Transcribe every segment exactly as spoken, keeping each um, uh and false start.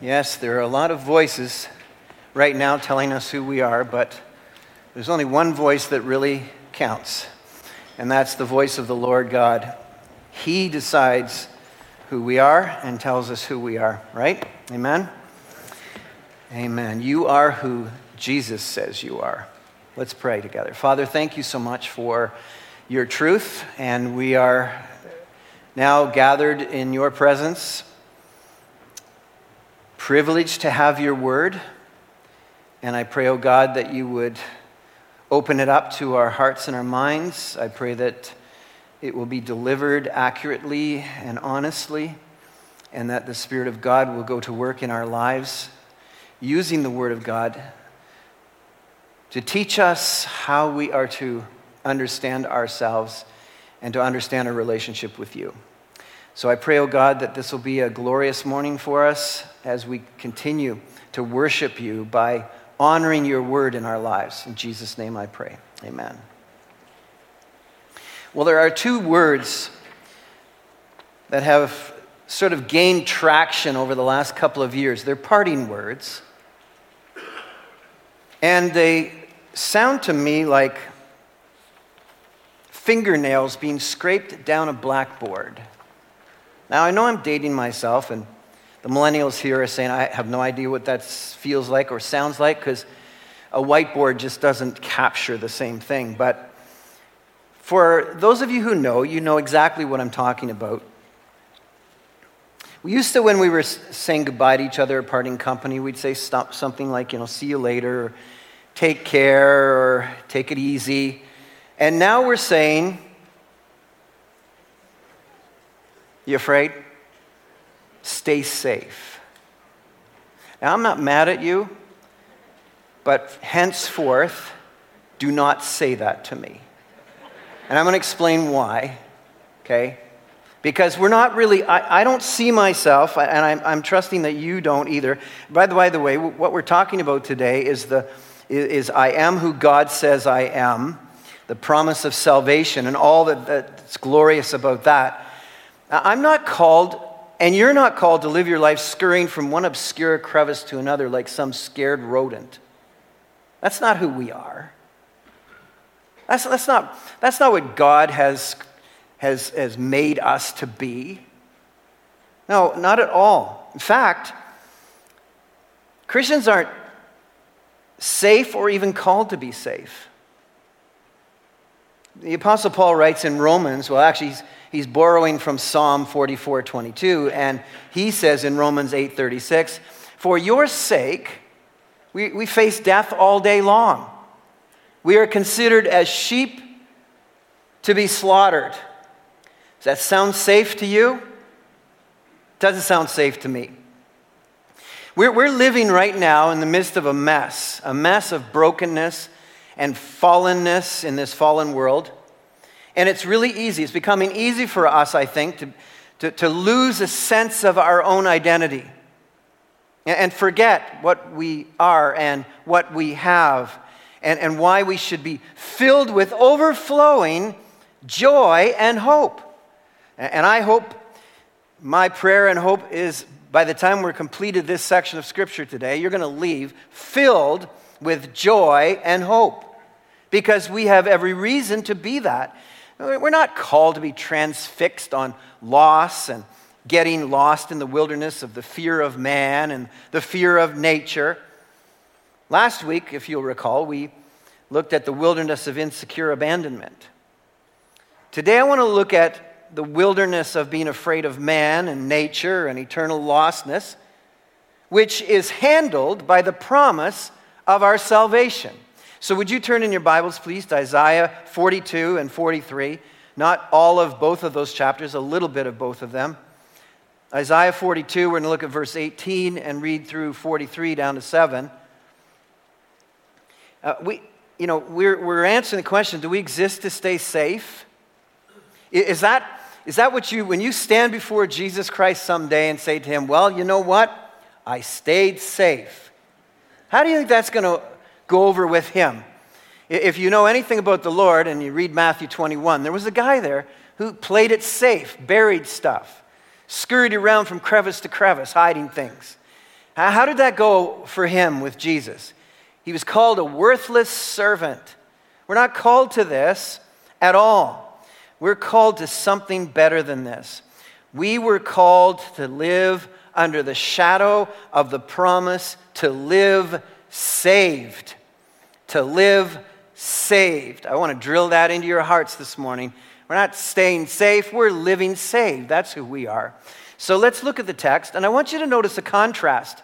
Yes, there are a lot of voices right now telling us who we are, but there's only one voice that really counts, and that's the voice of the Lord God. He decides who we are and tells us who we are, right? Amen? Amen. You are who Jesus says you are. Let's pray together. Father, thank you so much for your truth, and we are now gathered in your presence, privileged to have your word, and I pray, oh God, that you would open it up to our hearts and our minds. I pray that it will be delivered accurately and honestly, and that the Spirit of God will go to work in our lives using the word of God to teach us how we are to understand ourselves and to understand our relationship with you. So I pray, oh God, that this will be a glorious morning for us as we continue to worship you by honoring your word in our lives. In Jesus' name I pray. Amen. Well, there are two words that have sort of gained traction over the last couple of years. They're parting words. And they sound to me like fingernails being scraped down a blackboard. Now, I know I'm dating myself, and the millennials here are saying, I have no idea what that feels like or sounds like, because a whiteboard just doesn't capture the same thing. But for those of you who know, you know exactly what I'm talking about. We used to, when we were saying goodbye to each other at parting company, we'd say stop something like, you know, see you later, or take care, or take it easy. And now we're saying, you afraid? Stay safe. Now, I'm not mad at you, but henceforth, do not say that to me. And I'm going to explain why, okay? Because we're not really, I, I don't see myself, and I'm, I'm trusting that you don't either. By the, by the way, what we're talking about today is the is I am who God says I am, the promise of salvation, and all that, that's glorious about that. I'm not called, and you're not called to live your life scurrying from one obscure crevice to another like some scared rodent. That's not who we are. That's, that's, not, that's not what God has, has, has made us to be. No, not at all. In fact, Christians aren't safe or even called to be safe. The Apostle Paul writes in Romans, well, actually, he's, he's borrowing from Psalm forty-four twenty-two, and he says in Romans eight thirty-six, for your sake, we, we face death all day long. We are considered as sheep to be slaughtered. Does that sound safe to you? Doesn't sound safe to me. We're, we're living right now in the midst of a mess, a mess of brokenness and fallenness in this fallen world. And it's really easy. It's becoming easy for us, I think, to, to, to lose a sense of our own identity and forget what we are and what we have and, and why we should be filled with overflowing joy and hope. And I hope, my prayer and hope is by the time we're completed this section of Scripture today, you're going to leave filled with joy and hope, because we have every reason to be that. We're not called to be transfixed on loss and getting lost in the wilderness of the fear of man and the fear of nature. Last week, if you'll recall, we looked at the wilderness of insecure abandonment. Today, I want to look at the wilderness of being afraid of man and nature and eternal lostness, which is handled by the promise of our salvation. So would you turn in your Bibles, please, to Isaiah forty-two and forty-three. Not all of both of those chapters, a little bit of both of them. Isaiah forty-two, we're going to look at verse eighteen and read through forty-three down to seven. Uh, we, you know, we're, we're answering the question, do we exist to stay safe? Is that, is that what you, when you stand before Jesus Christ someday and say to him, well, you know what? I stayed safe. How do you think that's going to go over with him? If you know anything about the Lord and you read Matthew twenty-one, there was a guy there who played it safe, buried stuff, scurried around from crevice to crevice, hiding things. How did that go for him with Jesus? He was called a worthless servant. We're not called to this at all. We're called to something better than this. We were called to live under the shadow of the promise to live saved. To live saved. I want to drill that into your hearts this morning. We're not staying safe, we're living saved. That's who we are. So let's look at the text, and I want you to notice a contrast.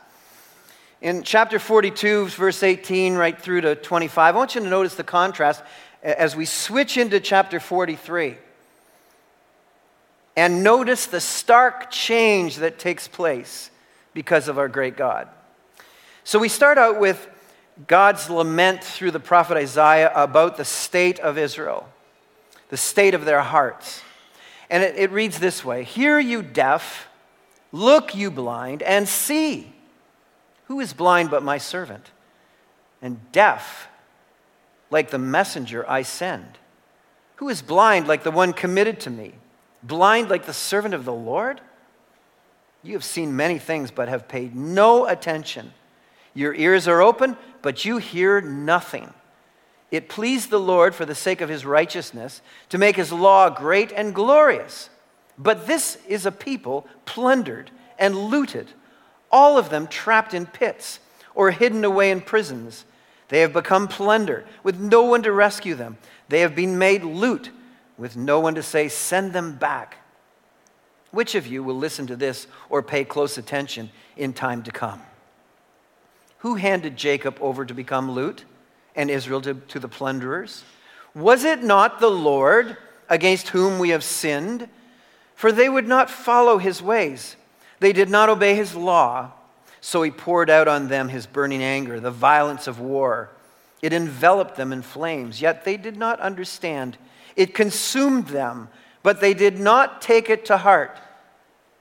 In chapter forty-two, verse eighteen, right through to twenty-five, I want you to notice the contrast as we switch into chapter forty-three. And notice the stark change that takes place because of our great God. So we start out with God's lament through the prophet Isaiah about the state of Israel, the state of their hearts. And it, it reads this way, "Hear, you deaf, look, you blind, and see. Who is blind but my servant, and deaf like the messenger I send? Who is blind like the one committed to me, blind like the servant of the Lord? You have seen many things but have paid no attention. Your ears are open, but you hear nothing. It pleased the Lord for the sake of his righteousness to make his law great and glorious. But this is a people plundered and looted, all of them trapped in pits or hidden away in prisons. They have become plunder with no one to rescue them. They have been made loot with no one to say, send them back. Which of you will listen to this or pay close attention in time to come? Who handed Jacob over to become loot and Israel to, to the plunderers? Was it not the Lord against whom we have sinned? For they would not follow his ways. They did not obey his law, so he poured out on them his burning anger, the violence of war. It enveloped them in flames, yet they did not understand. It consumed them, but they did not take it to heart."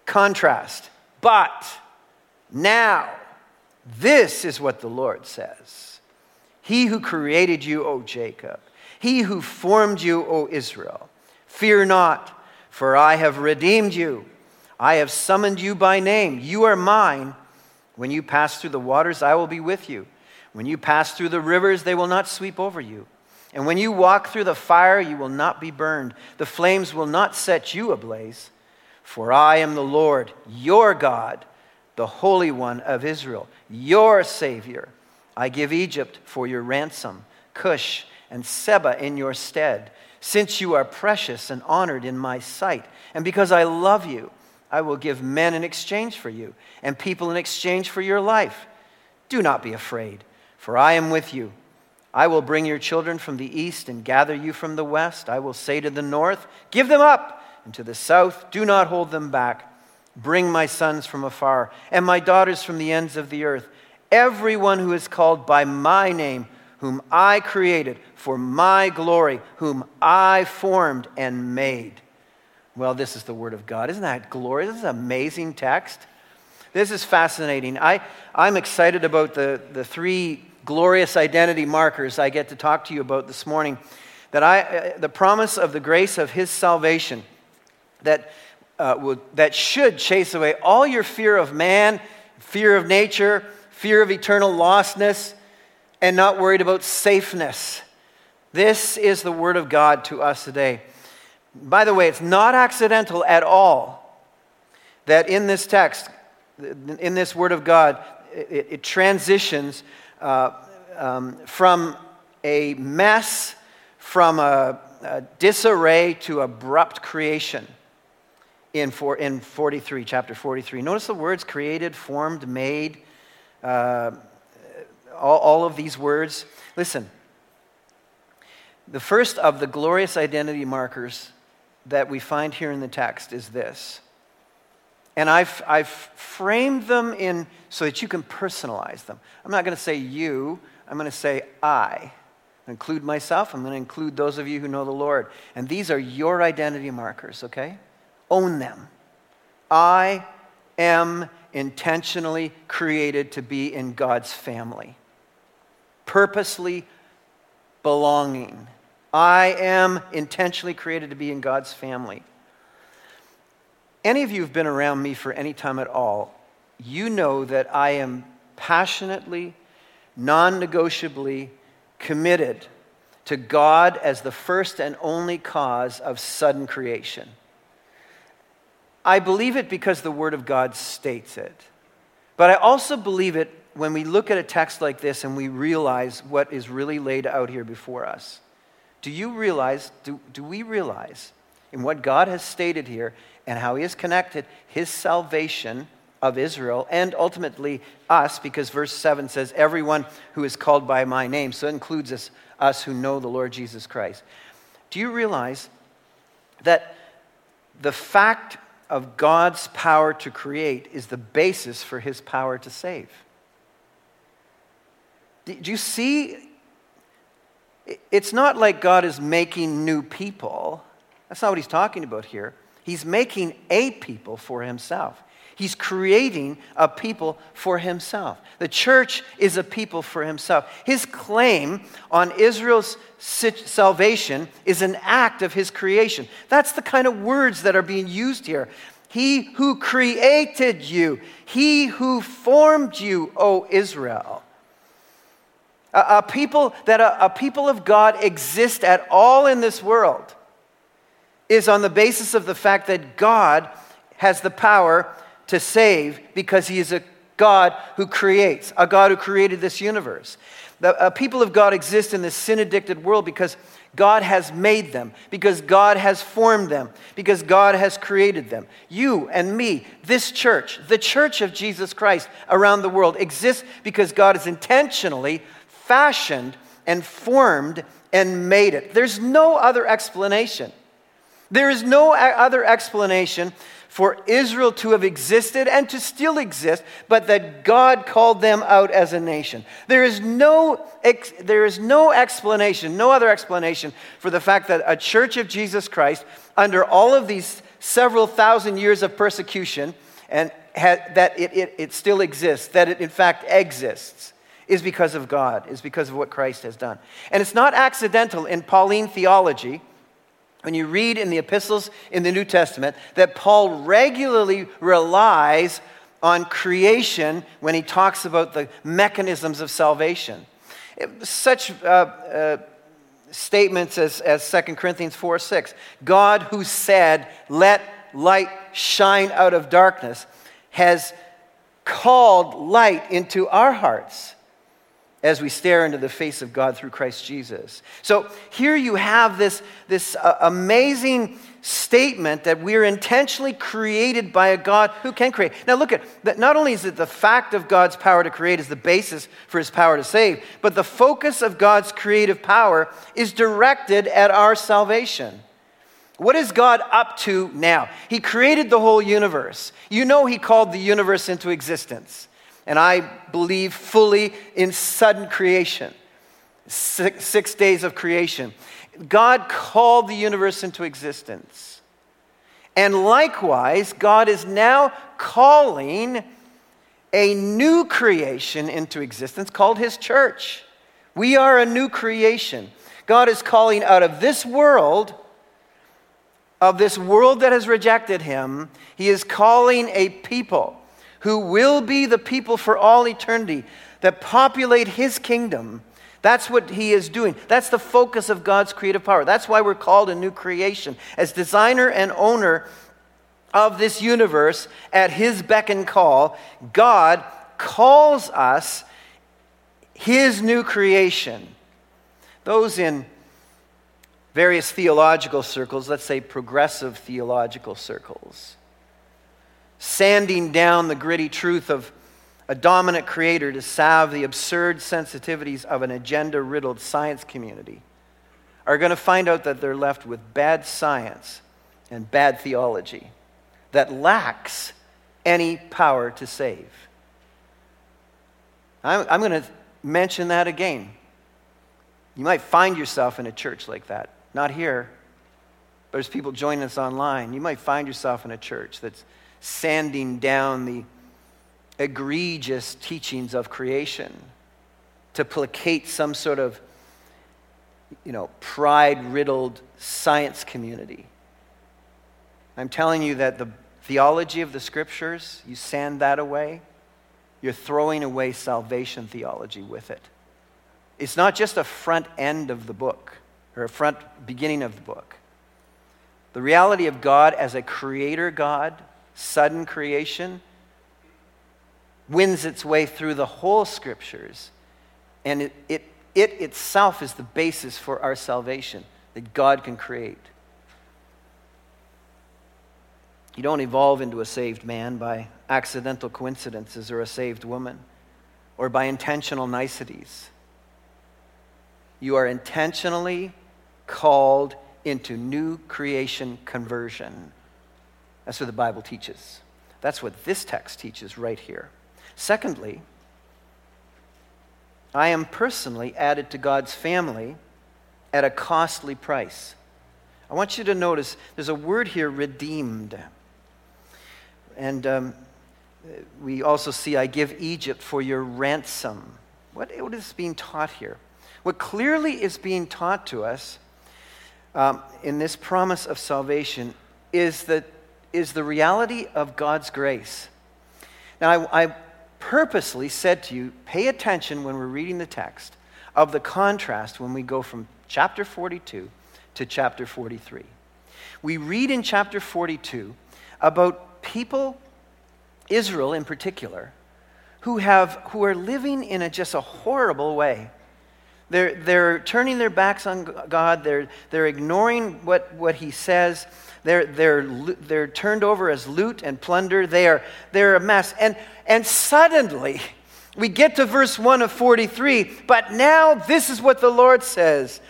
Contrast. But now, this is what the Lord says. "He who created you, O Jacob, he who formed you, O Israel, fear not, for I have redeemed you. I have summoned you by name. You are mine. When you pass through the waters, I will be with you. When you pass through the rivers, they will not sweep over you. And when you walk through the fire, you will not be burned. The flames will not set you ablaze. For I am the Lord, your God, the Holy One of Israel, your Savior. I give Egypt for your ransom, Cush and Seba in your stead. Since you are precious and honored in my sight, and because I love you, I will give men in exchange for you, and people in exchange for your life. Do not be afraid, for I am with you. I will bring your children from the east and gather you from the west. I will say to the north, give them up, and to the south, do not hold them back. Bring my sons from afar, and my daughters from the ends of the earth. Everyone who is called by my name, whom I created for my glory, whom I formed and made." Well, this is the word of God. Isn't that glorious? This is an amazing text. This is fascinating. I, I'm excited about the, the three glorious identity markers I get to talk to you about this morning. That I, the promise of the grace of his salvation that, uh, will, that should chase away all your fear of man, fear of nature, fear of eternal lostness, and not worried about safeness. This is the word of God to us today. By the way, it's not accidental at all that in this text, in this Word of God, it, it transitions uh, um, from a mess, from a, a disarray to abrupt creation in, for, in forty-three, chapter forty-three. Notice the words created, formed, made, uh, all, all of these words. Listen, the first of the glorious identity markers that we find here in the text is this. And I've, I've framed them in so that you can personalize them. I'm not going to say you, I'm going to say I. I include myself, I'm going to include those of you who know the Lord. And these are your identity markers, okay? Own them. I am intentionally created to be in God's family. Purposely belonging. I am intentionally created to be in God's family. Any of you who've been around me for any time at all you know that I am passionately, non-negotiably committed to God as the first and only cause of sudden creation. I believe it because the Word of God states it. But I also believe it when we look at a text like this and we realize what is really laid out here before us. Do you realize, do, do we realize in what God has stated here and how He has connected His salvation of Israel and ultimately us, because verse seven says, everyone who is called by my name, so it includes us, us who know the Lord Jesus Christ. Do you realize that the fact of God's power to create is the basis for His power to save? Do you see? It's not like God is making new people. That's not what He's talking about here. He's making a people for Himself. He's creating a people for Himself. The church is a people for Himself. His claim on Israel's salvation is an act of His creation. That's the kind of words that are being used here. He who created you, He who formed you, O Israel. A, a people that a, a people of God exist at all in this world is on the basis of the fact that God has the power to save, because He is a God who creates, a God who created this universe. The uh, people of God exist in this sin-addicted world because God has made them, because God has formed them, because God has created them. You and me, this church, the church of Jesus Christ around the world, exists because God has intentionally fashioned and formed and made it. There's no other explanation. There is no other explanation for Israel to have existed and to still exist, but that God called them out as a nation. There is no ex- there is no explanation, no other explanation for the fact that a church of Jesus Christ, under all of these several thousand years of persecution, and ha- that it, it, it still exists, that it in fact exists, is because of God, is because of what Christ has done. And it's not accidental in Pauline theology, when you read in the epistles in the New Testament, that Paul regularly relies on creation when he talks about the mechanisms of salvation. Such uh, uh, statements as, as Second Corinthians four six, God who said, let light shine out of darkness, has called light into our hearts as we stare into the face of God through Christ Jesus. So here you have this, this uh, amazing statement that we're intentionally created by a God who can create. Now look at that. Not only is it the fact of God's power to create is the basis for His power to save, but the focus of God's creative power is directed at our salvation. What is God up to now? He created the whole universe. You know He called the universe into existence. And I believe fully in sudden creation, six, six days of creation. God called the universe into existence. And likewise, God is now calling a new creation into existence called His church. We are a new creation. God is calling out of this world, of this world that has rejected Him, He is calling a people who will be the people for all eternity, that populate His kingdom. That's what He is doing. That's the focus of God's creative power. That's why we're called a new creation, as designer and owner of this universe at His beck and call. God calls us His new creation. Those in various theological circles, let's say progressive theological circles, sanding down the gritty truth of a dominant creator to salve the absurd sensitivities of an agenda-riddled science community, are going to find out that they're left with bad science and bad theology that lacks any power to save. I'm, I'm going to mention that again. You might find yourself in a church like that. Not here, but there's people joining us online. You might find yourself in a church that's sanding down the egregious teachings of creation to placate some sort of, you know, pride-riddled science community. I'm telling you that the theology of the Scriptures, you sand that away, you're throwing away salvation theology with it. It's not just a front end of the book, or a front beginning of the book. The reality of God as a creator God, sudden creation, wins its way through the whole Scriptures, and it, it, it itself is the basis for our salvation, that God can create. You don't evolve into a saved man by accidental coincidences or a saved woman or by intentional niceties. You are intentionally called into new creation conversion. That's what the Bible teaches. That's what this text teaches right here. Secondly, I am personally added to God's family at a costly price. I want you to notice there's a word here, redeemed. And um, we also see, I give Egypt for your ransom. What, what is being taught here? What clearly is being taught to us um, in this promise of salvation is the, is the reality of God's grace. Now, I, I purposely said to you, pay attention when we're reading the text of the contrast when we go from chapter forty-two to chapter forty-three. We read in chapter forty-two about people, Israel in particular, who have who are living in a, just a horrible way. They're, they're turning their backs on God. They're, they're ignoring what, what he says. They're, they're, they're turned over as loot and plunder. They are, they're a mess. And, and suddenly, we get to verse one of forty-three, but now this is what the Lord says.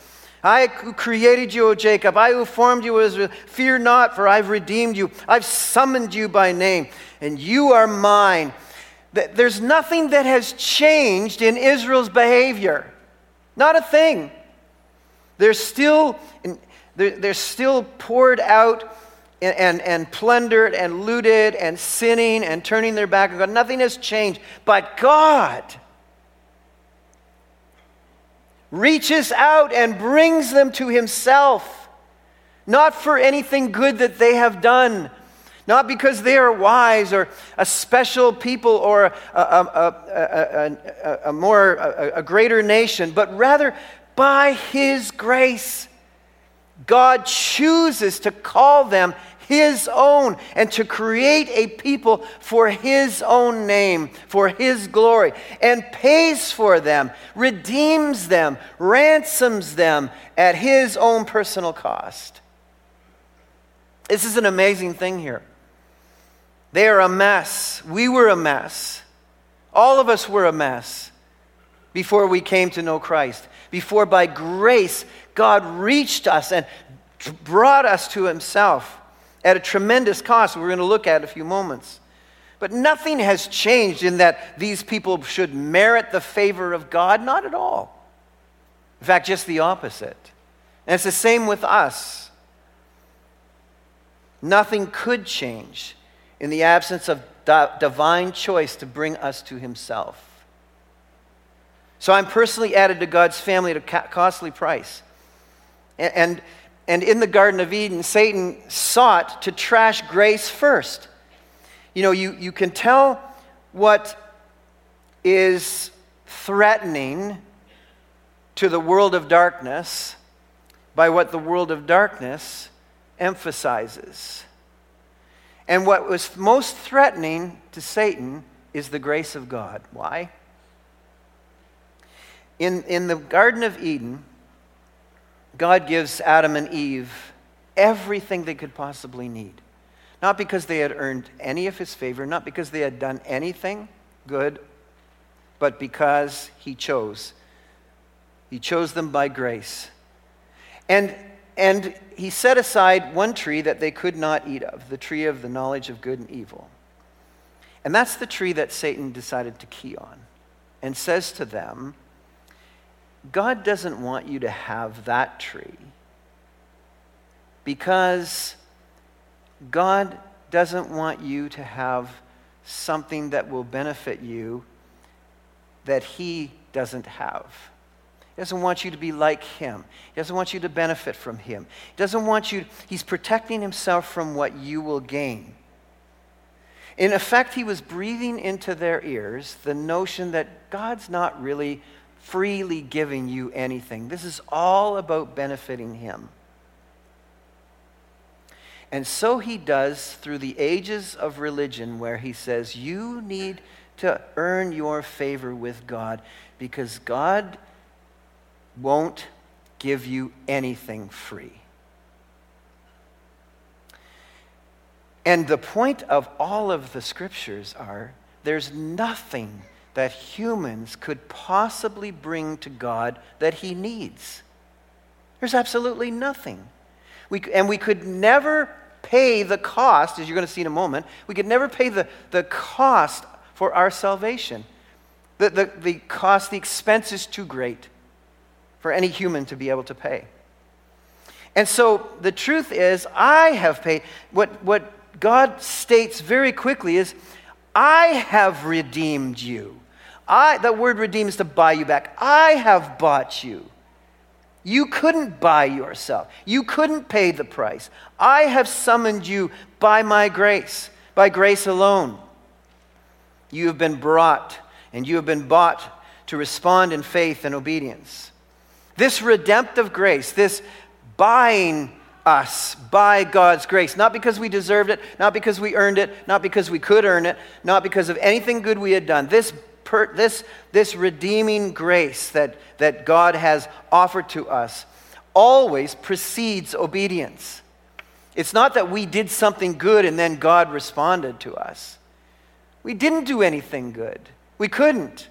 I who created you, O Jacob. I who formed you, Israel. Fear not, for I've redeemed you. I've summoned you by name, and you are mine. There's nothing that has changed in Israel's behavior. Not a thing. They're still, they're, they're still poured out and, and, and plundered and looted and sinning and turning their back on God. Nothing has changed. But God reaches out and brings them to himself, not for anything good that they have done, not because they are wise or a special people or a, a, a, a, a, a more a, a greater nation, but rather by his grace, God chooses to call them his own and to create a people for his own name, for his glory, and pays for them, redeems them, ransoms them at his own personal cost. This is an amazing thing here. They are a mess. We were a mess. All of us were a mess before we came to know Christ. Before by grace, God reached us and brought us to himself at a tremendous cost. We're going to look at in a few moments. But nothing has changed in that these people should merit the favor of God. Not at all. In fact, just the opposite. And it's the same with us. Nothing could change in the absence of di- divine choice to bring us to himself. So I'm personally added to God's family at a ca- costly price. And, and, and in the Garden of Eden, Satan sought to trash grace first. You know, you, you can tell what is threatening to the world of darkness by what the world of darkness emphasizes. And what was most threatening to Satan is the grace of God. Why? In, in the Garden of Eden, God gives Adam and Eve everything they could possibly need. Not because they had earned any of his favor, not because they had done anything good, but because he chose. He chose them by grace. And And he set aside one tree that they could not eat of, the tree of the knowledge of good and evil. And that's the tree that Satan decided to key on and says to them, God doesn't want you to have that tree because God doesn't want you to have something that will benefit you that he doesn't have. He doesn't want you to be like him. He doesn't want you to benefit from him. He doesn't want you, he's protecting himself from what you will gain. In effect, he was breathing into their ears the notion that God's not really freely giving you anything. This is all about benefiting him. And so he does through the ages of religion, where he says, you need to earn your favor with God, because God won't give you anything free. And the point of all of the scriptures are, there's nothing that humans could possibly bring to God that he needs. There's absolutely nothing. We, and we could never pay the cost, as you're going to see in a moment, we could never pay the, the cost for our salvation. The, the, the cost, the expense is too great for any human to be able to pay. And so the truth is, I have paid. What, what God states very quickly is, I have redeemed you. I, that word redeem is to buy you back. I have bought you. You couldn't buy yourself. You couldn't pay the price. I have summoned you by my grace, by grace alone. You have been brought, and you have been bought to respond in faith and obedience. This redemptive grace, this buying us by God's grace, not because we deserved it, not because we earned it, not because we could earn it, not because of anything good we had done. This per, this, this redeeming grace that, that God has offered to us always precedes obedience. It's not that we did something good and then God responded to us. We didn't do anything good. We couldn't.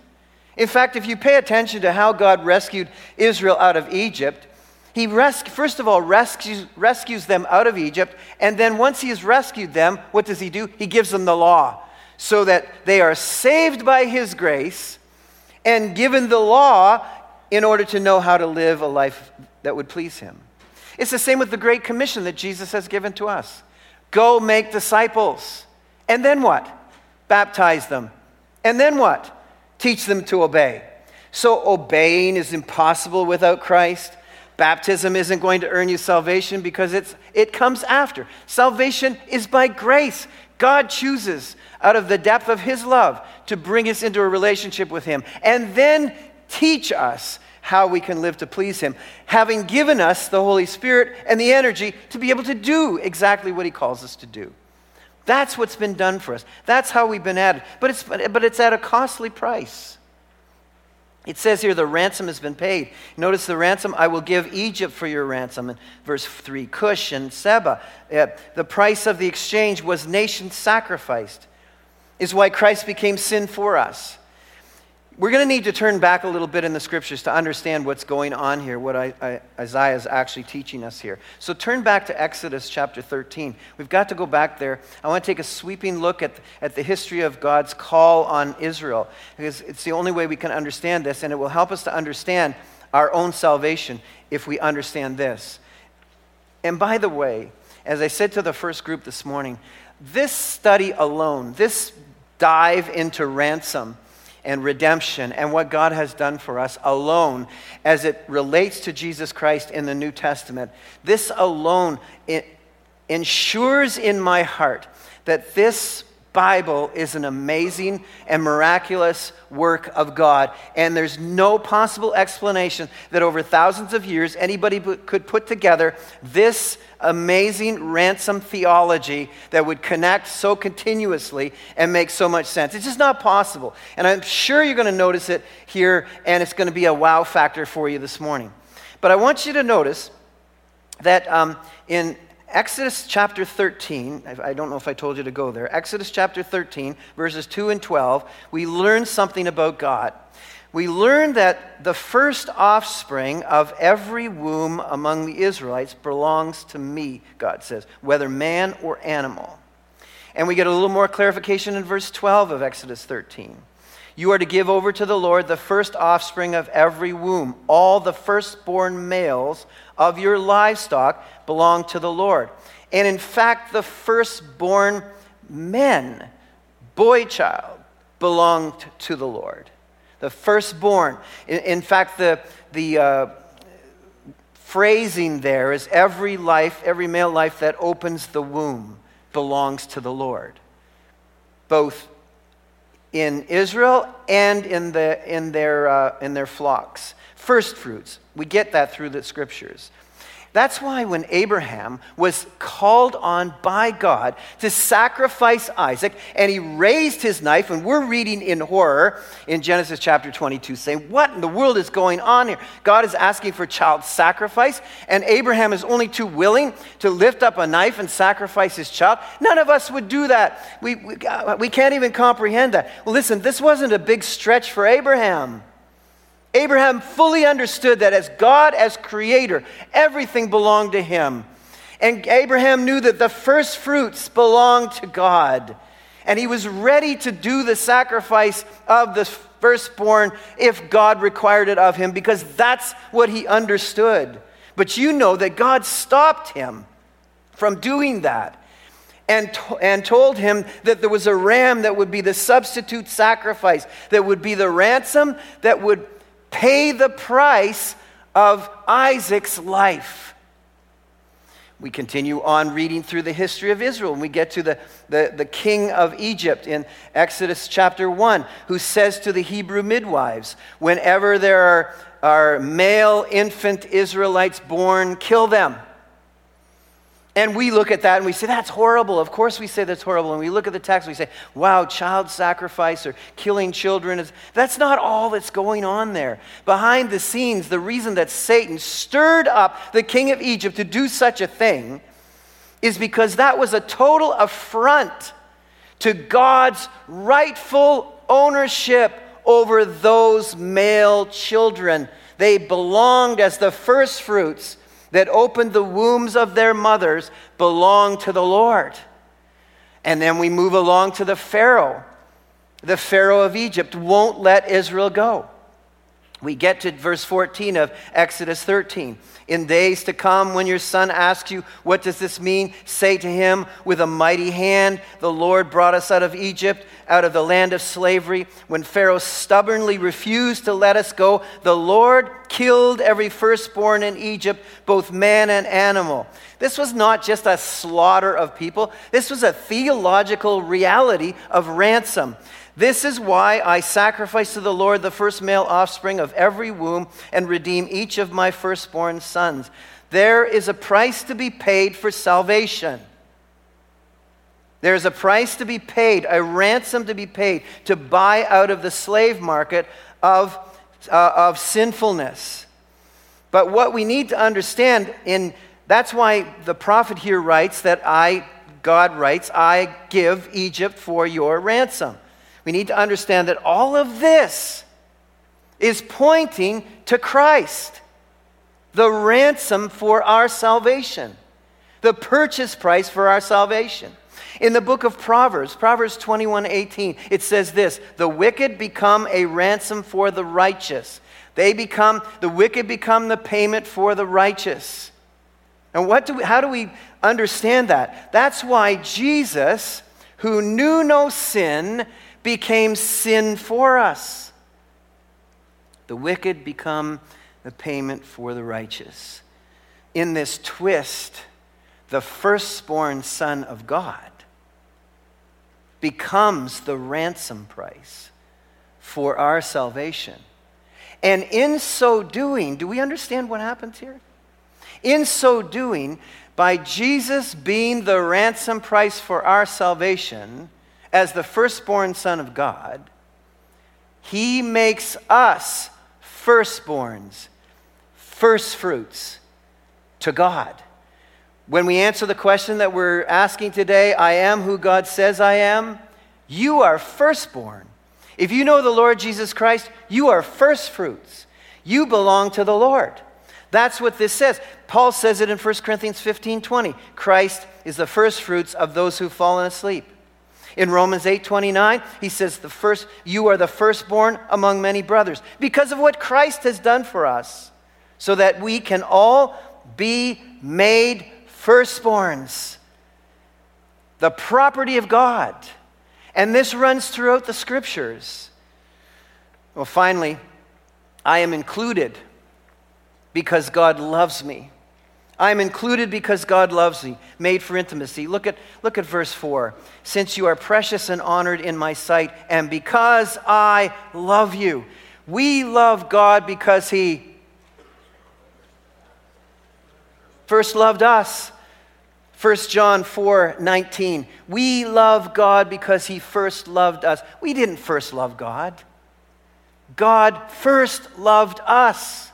In fact, if you pay attention to how God rescued Israel out of Egypt, He, rescu- first of all, rescues, rescues them out of Egypt, and then once he has rescued them, what does he do? He gives them the law, so that they are saved by his grace and given the law in order to know how to live a life that would please him. It's the same with the Great Commission that Jesus has given to us. Go make disciples. And then what? Baptize them. And then what? Teach them to obey. So obeying is impossible without Christ. Baptism isn't going to earn you salvation, because it's it comes after. Salvation is by grace. God chooses out of the depth of his love to bring us into a relationship with him and then teach us how we can live to please him, having given us the Holy Spirit and the energy to be able to do exactly what he calls us to do. That's what's been done for us. That's how we've been added. But it's but it's at a costly price. It says here, the ransom has been paid. Notice the ransom, I will give Egypt for your ransom. In verse three, Cush and Seba. Uh, the price of the exchange was nation sacrificed, is why Christ became sin for us. We're going to need to turn back a little bit in the scriptures to understand what's going on here, what I, I, Isaiah is actually teaching us here. So turn back to Exodus chapter thirteen. We've got to go back there. I want to take a sweeping look at, at the history of God's call on Israel, because it's the only way we can understand this, and it will help us to understand our own salvation if we understand this. And by the way, as I said to the first group this morning, this study alone, this dive into ransom and redemption and what God has done for us alone, as it relates to Jesus Christ in the New Testament, this alone it ensures in my heart that this Bible is an amazing and miraculous work of God, and there's no possible explanation that over thousands of years anybody could put together this amazing ransom theology that would connect so continuously and make so much sense. It's just not possible. And I'm sure you're going to notice it here, and it's going to be a wow factor for you this morning. But I want you to notice that um, in Exodus chapter thirteen, I don't know if I told you to go there, Exodus chapter thirteen, verses two and twelve, we learn something about God. We learn that the first offspring of every womb among the Israelites belongs to me, God says, whether man or animal. And we get a little more clarification in verse twelve of Exodus thirteen. You are to give over to the Lord the first offspring of every womb. All the firstborn males of your livestock belong to the Lord. And in fact, the firstborn men, boy child, belonged to the Lord. The firstborn. In, in fact, the, the uh, phrasing there is every life, every male life that opens the womb belongs to the Lord. both in Israel and in the in their uh, in their flocks. First fruits. We get that through the scriptures. That's why when Abraham was called on by God to sacrifice Isaac, and he raised his knife, and we're reading in horror in Genesis chapter twenty-two, saying, what in the world is going on here? God is asking for child sacrifice, and Abraham is only too willing to lift up a knife and sacrifice his child. None of us would do that. We, we, we can't even comprehend that. Well, listen, this wasn't a big stretch for Abraham. Abraham fully understood that as God, as creator, everything belonged to him. And Abraham knew that the first fruits belonged to God. And he was ready to do the sacrifice of the firstborn if God required it of him, because that's what he understood. But you know that God stopped him from doing that and, to- and told him that there was a ram that would be the substitute sacrifice, that would be the ransom, that would pay the price of Isaac's life. We continue on reading through the history of Israel, and we get to the, the, the king of Egypt in Exodus chapter one, who says to the Hebrew midwives, whenever there are, are male infant Israelites born, kill them. And we look at that and we say, that's horrible. Of course we say that's horrible. And we look at the text and we say, wow, child sacrifice or killing children. Is, that's not all that's going on there. Behind the scenes, the reason that Satan stirred up the king of Egypt to do such a thing is because that was a total affront to God's rightful ownership over those male children. They belonged as the first fruits that opened the wombs of their mothers belong to the Lord. And then we move along to the Pharaoh. The Pharaoh of Egypt won't let Israel go. We get to verse fourteen of Exodus thirteen. In days to come, when your son asks you, what does this mean? Say to him, with a mighty hand, the Lord brought us out of Egypt, out of the land of slavery. When Pharaoh stubbornly refused to let us go, the Lord killed every firstborn in Egypt, both man and animal. This was not just a slaughter of people. This was a theological reality of ransom. This is why I sacrifice to the Lord the first male offspring of every womb and redeem each of my firstborn sons. There is a price to be paid for salvation. There is a price to be paid, a ransom to be paid to buy out of the slave market of, uh, of sinfulness. But what we need to understand, in that's why the prophet here writes that I, God writes, I give Egypt for your ransom. We need to understand that all of this is pointing to Christ, the ransom for our salvation, the purchase price for our salvation. In the book of Proverbs, Proverbs twenty-one eighteen, it says this, the wicked become a ransom for the righteous. They become, the wicked become the payment for the righteous. And what do we, how do we understand that? That's why Jesus, who knew no sin, became sin for us. The wicked become the payment for the righteous. In this twist, the firstborn Son of God becomes the ransom price for our salvation. And in so doing, do we understand what happens here? In so doing, by Jesus being the ransom price for our salvation, as the firstborn Son of God, he makes us firstborns, firstfruits to God. When we answer the question that we're asking today, I am who God says I am, you are firstborn. If you know the Lord Jesus Christ, you are firstfruits. You belong to the Lord. That's what this says. Paul says it in First Corinthians fifteen twenty. Christ is the firstfruits of those who've fallen asleep. In Romans eight twenty-nine, he says, "The first, you are the firstborn among many brothers," because of what Christ has done for us, so that we can all be made firstborns, the property of God. And this runs throughout the scriptures. Well, finally, I am included because God loves me. I'm included because God loves me, made for intimacy. Look at look at verse four. Since you are precious and honored in my sight, and because I love you. We love God because he first loved us. First John four nineteen. We love God because he first loved us. We didn't first love God. God first loved us.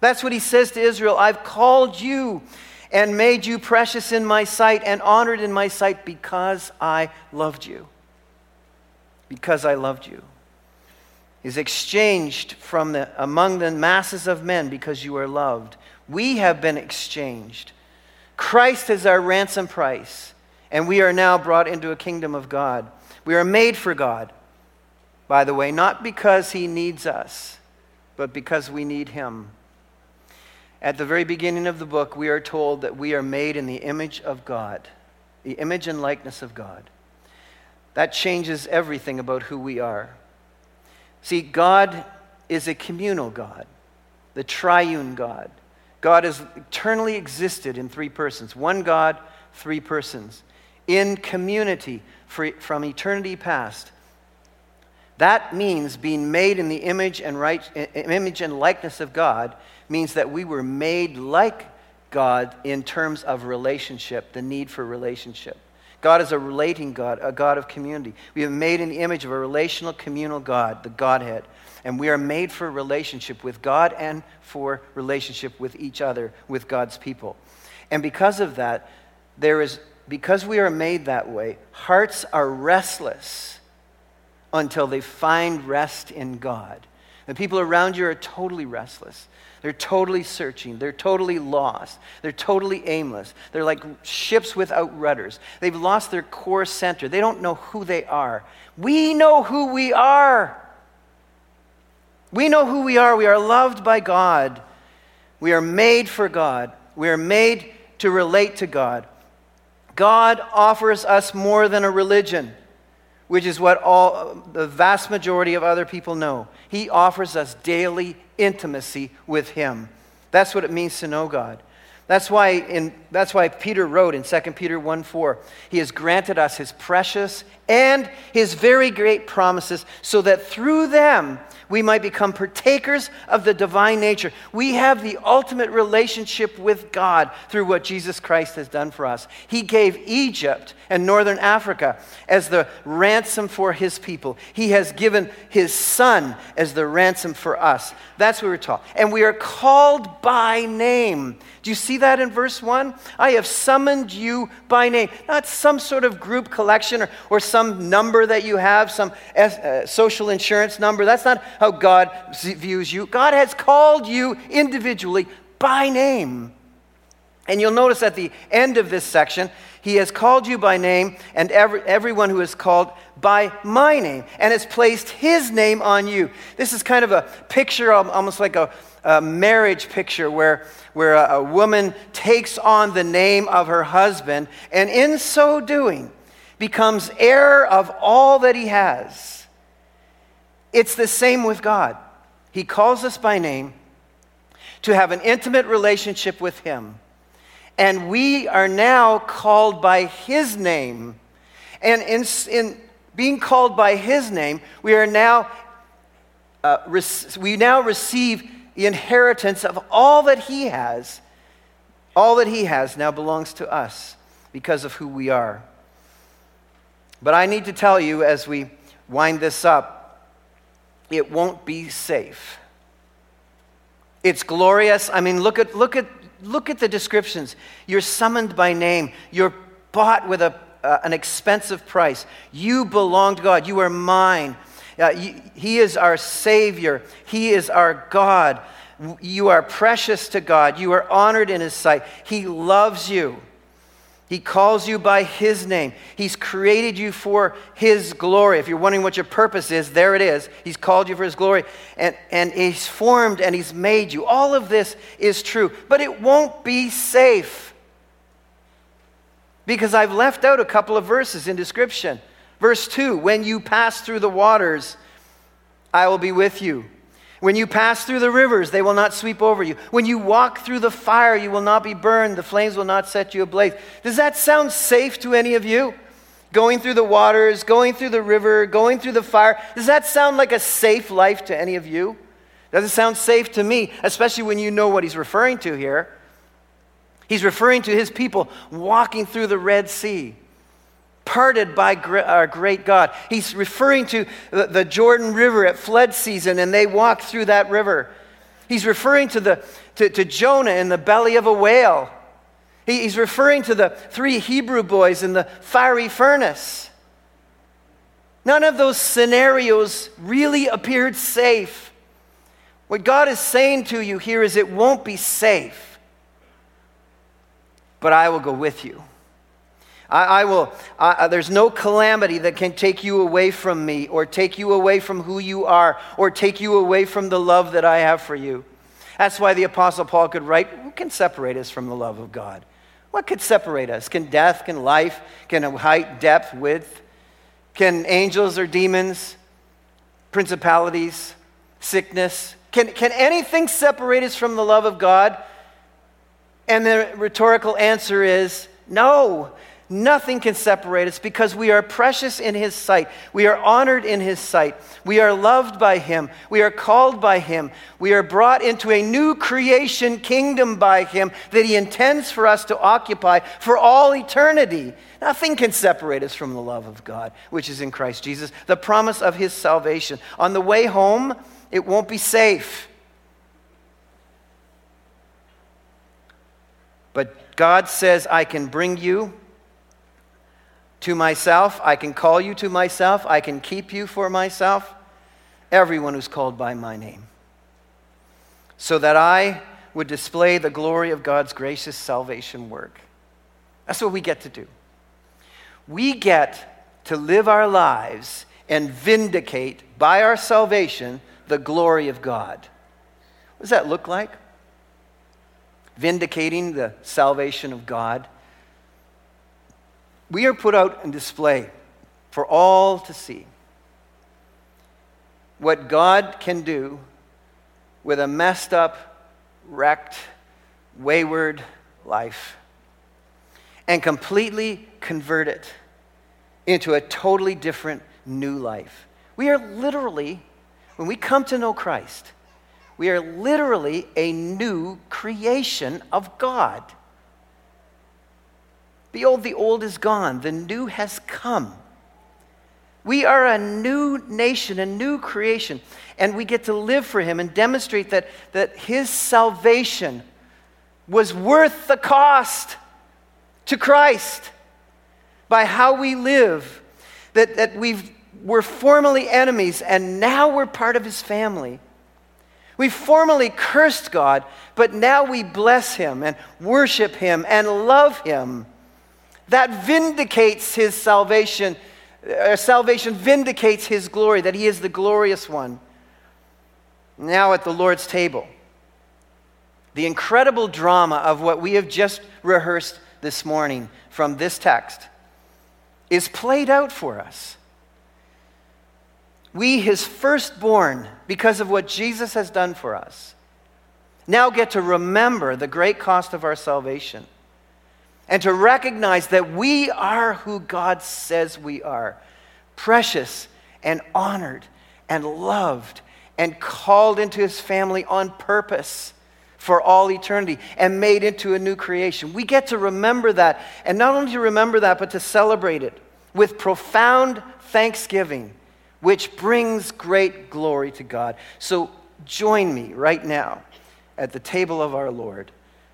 That's what he says to Israel. I've called you and made you precious in my sight and honored in my sight because I loved you. Because I loved you. Is exchanged from the among the masses of men because you are loved. We have been exchanged. Christ is our ransom price, and we are now brought into a kingdom of God. We are made for God, by the way, not because he needs us, but because we need him. At the very beginning of the book, we are told that we are made in the image of God, the image and likeness of God. That changes everything about who we are. See, God is a communal God, the triune God. God has eternally existed in three persons. One God, three persons, in community for, from eternity past. That means being made in the image and right, image and likeness of God means that we were made like God in terms of relationship, the need for relationship. God is a relating God, a God of community. We are made in the image of a relational, communal God, the Godhead. And we are made for relationship with God and for relationship with each other, with God's people. And because of that, there is, because we are made that way, hearts are restless until they find rest in God. The people around you are totally restless. They're totally searching. They're totally lost. They're totally aimless. They're like ships without rudders. They've lost their core center. They don't know who they are. We know who we are. We know who we are. We are loved by God. We are made for God. We are made to relate to God. God offers us more than a religion, which is what all the vast majority of other people know. He offers us daily intimacy with him. That's what it means to know God. That's why in that's why Peter wrote in Second Peter one four, he has granted us his precious and his very great promises so that through them we might become partakers of the divine nature. We have the ultimate relationship with God through what Jesus Christ has done for us. He gave Egypt and northern Africa as the ransom for his people. He has given his son as the ransom for us. That's what we're taught. And we are called by name. Do you see that in verse one? I have summoned you by name. Not some sort of group collection or, or some number that you have, some uh, social insurance number. That's not how God views you. God has called you individually by name. And you'll notice at the end of this section, he has called you by name and every, everyone who is called by my name and has placed his name on you. This is kind of a picture, almost like a, a marriage picture where, where a, a woman takes on the name of her husband and in so doing becomes heir of all that he has. It's the same with God. He calls us by name to have an intimate relationship with him. And we are now called by his name. And in, in being called by his name, we are now uh, rec- we now receive the inheritance of all that he has. All that he has now belongs to us because of who we are. But I need to tell you as we wind this up, it won't be safe. It's glorious. I mean, look at look at look at the descriptions. You're summoned by name. You're bought with a uh, an expensive price. You belong to God. You are mine. Uh, you, he is our Savior. He is our God. You are precious to God. You are honored in his sight. He loves you. He calls you by his name. He's created you for his glory. If you're wondering what your purpose is, there it is. He's called you for his glory. And, and he's formed and he's made you. All of this is true. But it won't be safe. Because I've left out a couple of verses in description. Verse two, when you pass through the waters, I will be with you. When you pass through the rivers, they will not sweep over you. When you walk through the fire, you will not be burned. The flames will not set you ablaze. Does that sound safe to any of you? Going through the waters, going through the river, going through the fire. Does that sound like a safe life to any of you? Doesn't sound safe to me, especially when you know what he's referring to here. He's referring to his people walking through the Red Sea, parted by our great God. He's referring to the Jordan River at flood season, and they walked through that river. He's referring to the to, to Jonah in the belly of a whale. He, he's referring to the three Hebrew boys in the fiery furnace. None of those scenarios really appeared safe. What God is saying to you here is it won't be safe, but I will go with you. I, I will, I, there's no calamity that can take you away from me or take you away from who you are or take you away from the love that I have for you. That's why the Apostle Paul could write, who can separate us from the love of God? What could separate us? Can death, can life, can height, depth, width? Can angels or demons, principalities, sickness? Can, can anything separate us from the love of God? And the rhetorical answer is no. Nothing can separate us because we are precious in his sight. We are honored in his sight. We are loved by him. We are called by him. We are brought into a new creation kingdom by him that he intends for us to occupy for all eternity. Nothing can separate us from the love of God, which is in Christ Jesus, the promise of his salvation. On the way home, it won't be safe. But God says, I can bring you to myself, I can call you to myself, I can keep you for myself, everyone who's called by my name, so that I would display the glory of God's gracious salvation work. That's what we get to do. We get to live our lives and vindicate by our salvation the glory of God. What does that look like? Vindicating the salvation of God. We are put out in display for all to see what God can do with a messed up, wrecked, wayward life and completely convert it into a totally different new life. We are literally, when we come to know Christ, we are literally a new creation of God. The old, the old is gone. The new has come. We are a new nation, a new creation, and we get to live for him and demonstrate that, that his salvation was worth the cost to Christ by how we live, that, that we were formerly enemies and now we're part of his family. We formerly cursed God, but now we bless him and worship him and love him. That vindicates his salvation. Uh, salvation vindicates his glory, that he is the glorious one. Now at the Lord's table, the incredible drama of what we have just rehearsed this morning from this text is played out for us. We, his firstborn, because of what Jesus has done for us, now get to remember the great cost of our salvation. And to recognize that we are who God says we are, precious and honored and loved and called into his family on purpose for all eternity and made into a new creation. We get to remember that, and not only to remember that, but to celebrate it with profound thanksgiving, which brings great glory to God. So join me right now at the table of our Lord,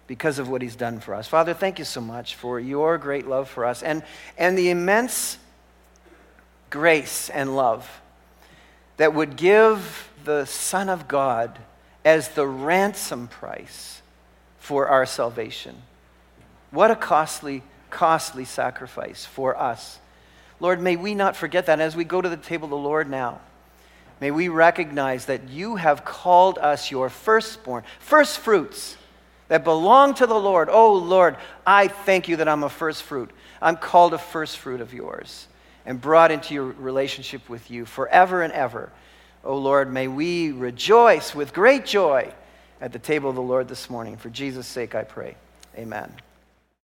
because of what he's done for us. Father, thank you so much for your great love for us and, and the immense grace and love that would give the Son of God as the ransom price for our salvation. What a costly, costly sacrifice for us. Lord, may we not forget that as we go to the table of the Lord now. May we recognize that you have called us your firstborn, first fruits, that belong to the Lord. Oh, Lord, I thank you that I'm a first fruit. I'm called a first fruit of yours and brought into your relationship with you forever and ever. O Lord, may we rejoice with great joy at the table of the Lord this morning. For Jesus' sake I pray. Amen.